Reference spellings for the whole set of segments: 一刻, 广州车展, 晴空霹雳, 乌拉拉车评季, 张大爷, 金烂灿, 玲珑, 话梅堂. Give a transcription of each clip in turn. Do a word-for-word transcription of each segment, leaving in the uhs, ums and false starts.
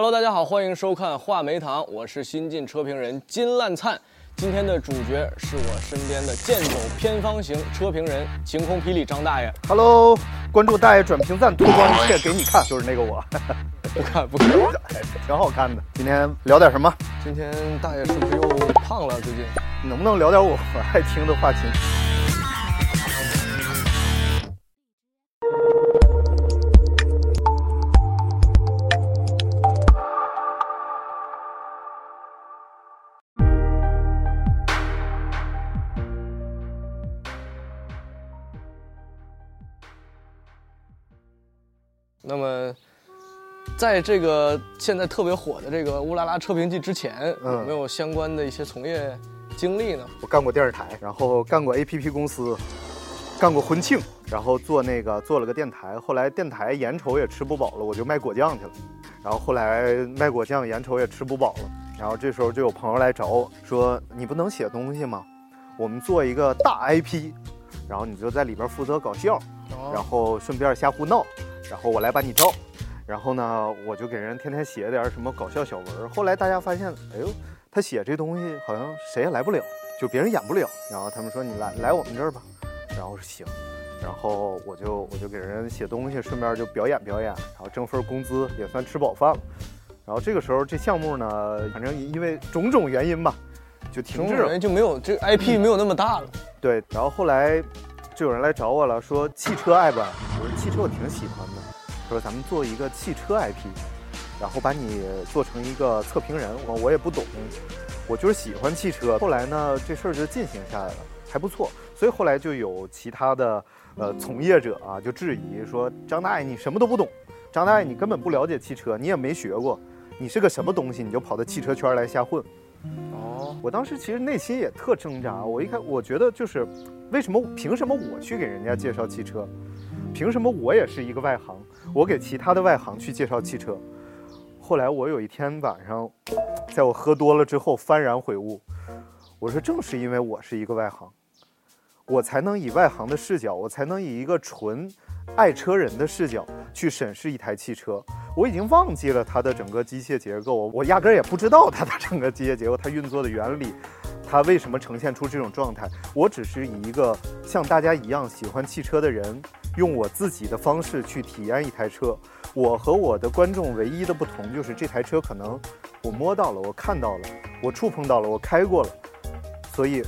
Hello， 大家好，欢迎收看话梅堂，我是新晋车评人金烂灿。今天的主角是我身边的剑走偏方型车评人晴空霹雳张大爷。Hello， 关注大爷转评赞，脱光一切给你看，就是那个我。不看不看，挺好看的。今天聊点什么？今天大爷是不是又胖了？最近能不能聊点我爱听的话题？那么，在这个现在特别火的这个乌拉拉车评季之前，嗯、有没有相关的一些从业经历呢？我干过电视台，然后干过 A P P 公司，干过婚庆，然后做那个做了个电台，后来电台眼瞅也吃不饱了，我就卖果酱去了。然后后来卖果酱眼瞅也吃不饱了，然后这时候就有朋友来找我说：“你不能写东西吗？我们做一个大 I P， 然后你就在里边负责搞笑，哦、然后顺便瞎胡闹。”然后我来把你照，然后呢，我就给人天天写点什么搞笑小文。后来大家发现，哎呦，他写这东西好像谁也来不了，就别人演不了。然后他们说你来来我们这儿吧，然后说行，然后我就我就给人写东西，顺便就表演表演，然后挣份工资也算吃饱饭了。然后这个时候这项目呢，反正因为种种原因吧，就停滞了，就没有这 I P 没有那么大了。嗯、对，然后后来。就有人来找我了，说汽车爱不爱？我说汽车我挺喜欢的，说咱们做一个汽车 I P， 然后把你做成一个测评人。我我也不懂，我就是喜欢汽车。后来呢，这事儿就进行下来了，还不错。所以后来就有其他的呃从业者啊，就质疑说张大爷你什么都不懂，张大爷你根本不了解汽车，你也没学过，你是个什么东西？你就跑到汽车圈来瞎混。哦，我当时其实内心也特挣扎。我一开，我觉得就是。为什么凭什么我去给人家介绍汽车？凭什么我也是一个外行，我给其他的外行去介绍汽车？后来我有一天晚上，在我喝多了之后幡然悔悟，我说正是因为我是一个外行，我才能以外行的视角，我才能以一个纯爱车人的视角去审视一台汽车。我已经忘记了它的整个机械结构，我压根儿也不知道它的整个机械结构，它运作的原理。他为什么呈现出这种状态？我只是以一个像大家一样喜欢汽车的人，用我自己的方式去体验一台车。我和我的观众唯一的不同就是这台车可能我摸到了，我看到了，我触碰到了，我开过了，所以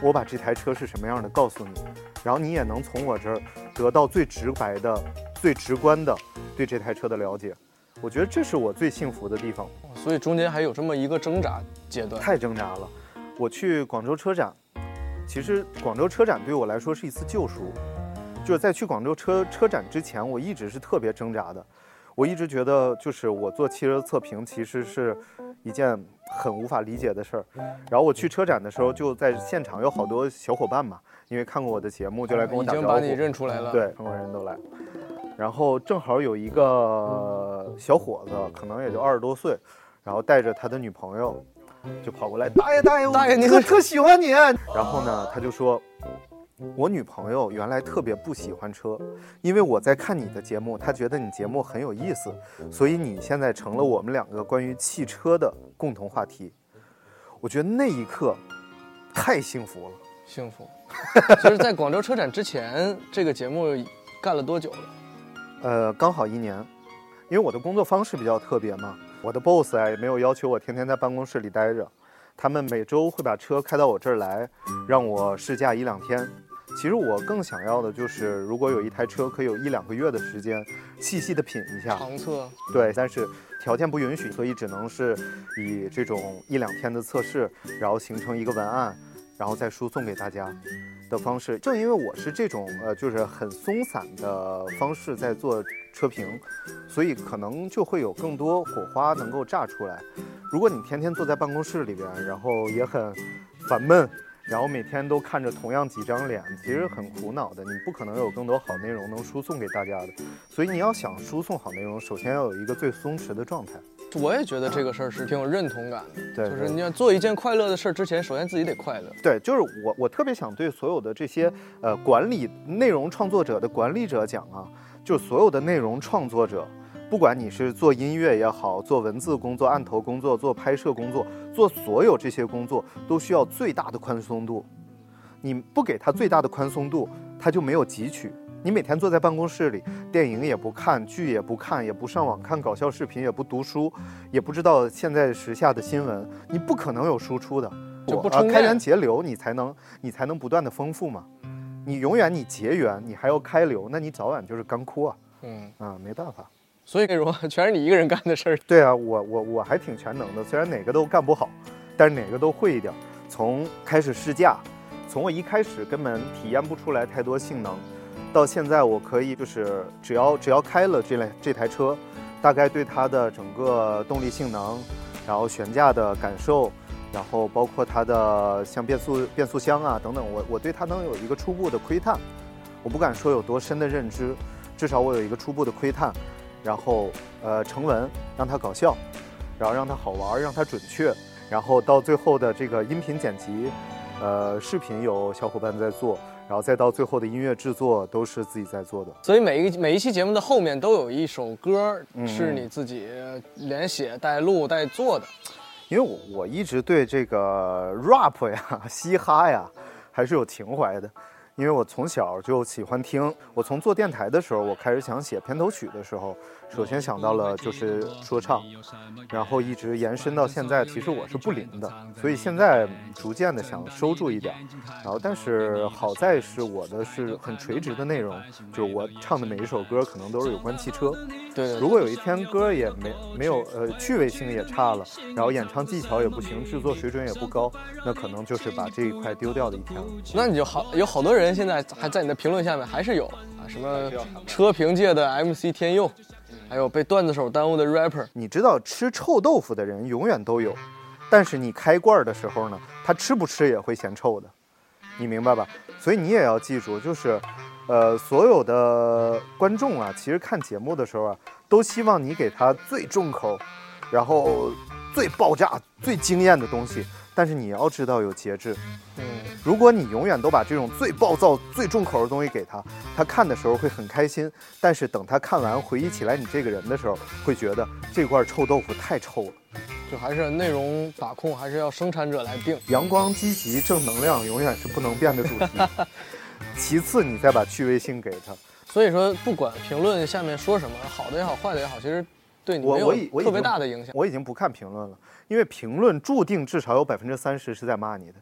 我把这台车是什么样的告诉你，然后你也能从我这儿得到最直白的、最直观的对这台车的了解。我觉得这是我最幸福的地方。所以中间还有这么一个挣扎阶段，太挣扎了。我去广州车展，其实广州车展对我来说是一次救赎。就是在去广州车车展之前，我一直是特别挣扎的。我一直觉得，就是我做汽车测评其实是一件很无法理解的事儿。然后我去车展的时候，就在现场有好多小伙伴嘛，因为看过我的节目就来跟我打招呼。已经把你认出来了。对，中国人都来。然后正好有一个小伙子，可能也就二十多岁，然后带着他的女朋友。就跑过来，大爷大爷大爷，你可特喜欢你。然后呢，他就说，我女朋友原来特别不喜欢车，因为我在看你的节目，她觉得你节目很有意思，所以你现在成了我们两个关于汽车的共同话题。我觉得那一刻太幸福了，幸福。就是在广州车展之前，这个节目干了多久了？呃，刚好一年，因为我的工作方式比较特别嘛。我的 boss 啊也没有要求我天天在办公室里待着，他们每周会把车开到我这儿来，让我试驾一两天。其实我更想要的就是，如果有一台车可以有一两个月的时间，细细的品一下。长测。对，但是条件不允许，所以只能是以这种一两天的测试，然后形成一个文案，然后再输送给大家的方式。正因为我是这种呃，就是很松散的方式在做车评，所以可能就会有更多火花能够炸出来。如果你天天坐在办公室里边，然后也很烦闷，然后每天都看着同样几张脸，其实很苦恼的，你不可能有更多好内容能输送给大家的。所以你要想输送好内容，首先要有一个最松弛的状态。我也觉得这个事儿是挺有认同感的，对，就是你要做一件快乐的事儿之前，首先自己得快乐。对，就是我，我特别想对所有的这些呃管理内容创作者的管理者讲啊，就所有的内容创作者不管你是做音乐也好，做文字工作、案头工作、做拍摄工作，做所有这些工作都需要最大的宽松度。你不给他最大的宽松度，他就没有汲取。你每天坐在办公室里，电影也不看，剧也不看，也不上网看搞笑视频，也不读书，也不知道现在时下的新闻，你不可能有输出的。就不充、呃、开源节流，你才能你才能不断的丰富嘛。你永远你节源，你还要开流，那你早晚就是干枯啊。嗯啊，没办法。所以内容全是你一个人干的事儿。对啊，我我我还挺全能的，虽然哪个都干不好，但是哪个都会一点。从开始试驾，从我一开始根本体验不出来太多性能，到现在我可以就是只要只要开了这类这台车，大概对它的整个动力性能，然后悬架的感受，然后包括它的像变速变速箱啊等等，我我对它能有一个初步的窥探。我不敢说有多深的认知，至少我有一个初步的窥探。然后呃成文让它搞笑，然后让它好玩，让它准确，然后到最后的这个音频剪辑，呃视频有小伙伴在做，然后再到最后的音乐制作都是自己在做的。所以每一每一期节目的后面都有一首歌是你自己连写带录带做的。嗯、因为我我一直对这个 rap 呀嘻哈呀还是有情怀的。因为我从小就喜欢听，我从做电台的时候，我开始想写片头曲的时候，首先想到了就是说唱，然后一直延伸到现在。其实我是不灵的，所以现在逐渐的想收住一点，然后但是好在是我的是很垂直的内容，就是我唱的每一首歌可能都是有关汽车。对，如果有一天歌也没没有呃趣味性也差了，然后演唱技巧也不行，制作水准也不高，那可能就是把这一块丢掉的一天了。那你就好有好多人现在还在你的评论下面还是有啊，什么车评界的 M C 天佑，还有被段子手耽误的 rapper。 你知道吃臭豆腐的人永远都有，但是你开罐的时候呢，他吃不吃也会嫌臭的，你明白吧？所以你也要记住，就是呃所有的观众啊，其实看节目的时候啊，都希望你给他最重口，然后最爆炸最惊艳的东西，但是你要知道有节制。嗯，如果你永远都把这种最暴躁最重口的东西给他，他看的时候会很开心，但是等他看完回忆起来你这个人的时候，会觉得这块臭豆腐太臭了。就还是内容把控还是要生产者来定。阳光积极正能量永远是不能变的主题。其次你再把趣味性给他。所以说不管评论下面说什么，好的也好坏的也好，其实对你没有特别大的影响。我已经不看评论了，因为评论注定至少有百分之三十是在骂你的，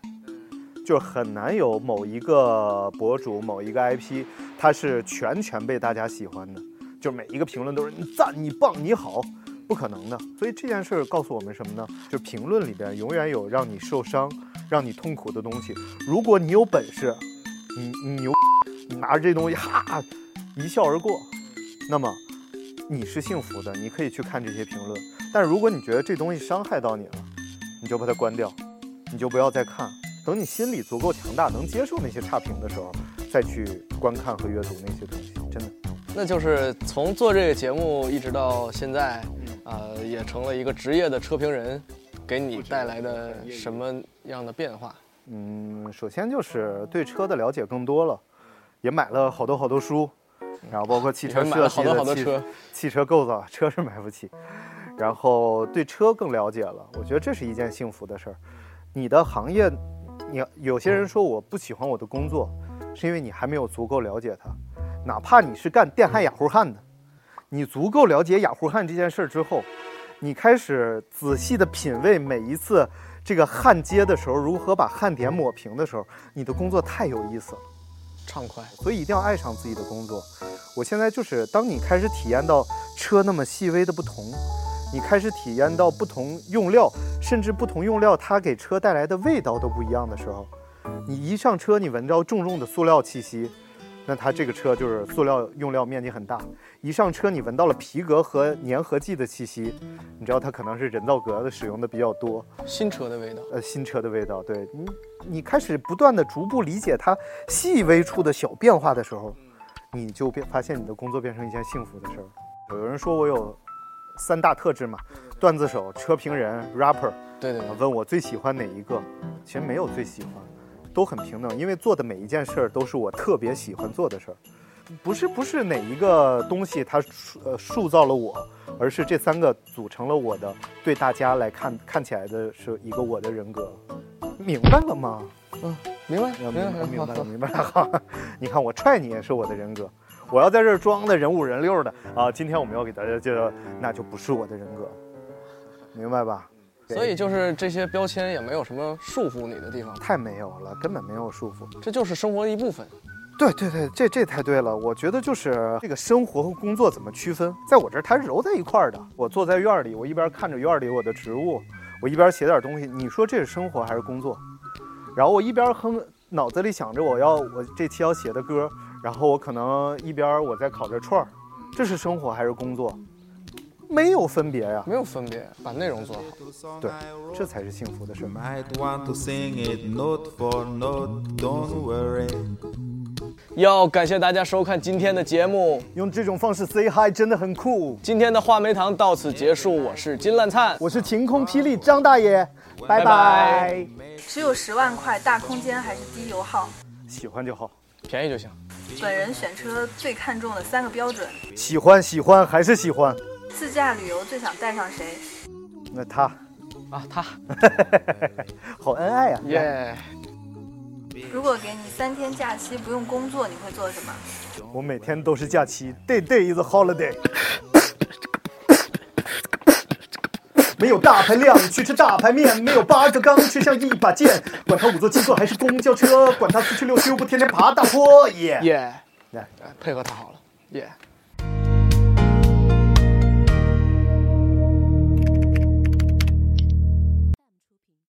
就是很难有某一个博主、某一个 I P， 它是全全被大家喜欢的，就每一个评论都是你赞、你棒、你好，不可能的。所以这件事告诉我们什么呢？就评论里边永远有让你受伤、让你痛苦的东西。如果你有本事，你你牛，你拿着这东西哈一笑而过，那么你是幸福的，你可以去看这些评论。但如果你觉得这东西伤害到你了，你就把它关掉，你就不要再看。等你心理足够强大，能接受那些差评的时候，再去观看和阅读那些东西，真的。那就是从做这个节目一直到现在，呃，也成了一个职业的车评人，给你带来的什么样的变化？嗯，首先就是对车的了解更多了，也买了好多好多书，然后包括汽车设计的、嗯、买了好多好多车、汽车构造，车是买不起。然后对车更了解了，我觉得这是一件幸福的事儿。你的行业。你有些人说我不喜欢我的工作，是因为你还没有足够了解它。哪怕你是干电焊雅虎焊的，你足够了解雅虎焊这件事之后，你开始仔细的品味每一次这个焊接的时候如何把焊点抹平的时候，你的工作太有意思了，畅快。所以一定要爱上自己的工作。我现在就是当你开始体验到车那么细微的不同，你开始体验到不同用料，甚至不同用料它给车带来的味道都不一样的时候，你一上车你闻到重重的塑料气息，那它这个车就是塑料用料面积很大。一上车你闻到了皮革和粘合剂的气息，你知道它可能是人造革的使用的比较多，新车的味道，呃，新车的味道。对，你你开始不断的逐步理解它细微处的小变化的时候，你就变发现你的工作变成一件幸福的事儿。有人说我有三大特质嘛，段子手、车评人、rapper。 对对对，问我最喜欢哪一个，其实没有最喜欢，都很平等，因为做的每一件事儿都是我特别喜欢做的事儿，不是不是哪一个东西它、呃、塑造了我，而是这三个组成了我的，对大家来看看起来的是一个我的人格。明白了吗？嗯，明白，明白，明白，明白。好，你看我踹你也是我的人格，我要在这儿装的人五人六的啊，今天我们要给大家介绍，那就不是我的人格，明白吧？所以就是这些标签也没有什么束缚你的地方，太没有了，根本没有束缚，这就是生活的一部分。对对对，这这太对了。我觉得就是这个生活和工作怎么区分，在我这儿它是揉在一块儿的。我坐在院里，我一边看着院里我的植物，我一边写点东西，你说这是生活还是工作？然后我一边哼，脑子里想着我要我这期要写的歌，然后我可能一边我在烤着串儿，这是生活还是工作？没有分别呀、啊，没有分别，把内容做好，对，这才是幸福的事。要感谢大家收看今天的节目，用这种方式 say hi 真的很酷。今天的话梅堂到此结束，我是金烂灿，我是晴空霹雳张大爷，拜拜。只有十万块，大空间还是低油耗？喜欢就好，便宜就行。本人选车最看重的三个标准：喜欢、喜欢还是喜欢。自驾旅游最想带上谁？那他，啊他，好恩爱啊！耶、yeah.。如果给你三天假期不用工作，你会做什么？我每天都是假期 ，day day is a holiday 。没有大排量，去吃大排面；没有八个缸，却像一把剑。管他五座、七座还是公交车，管他四驱六驱，不天天爬大坡。耶耶，来配合他好了。耶、yeah.。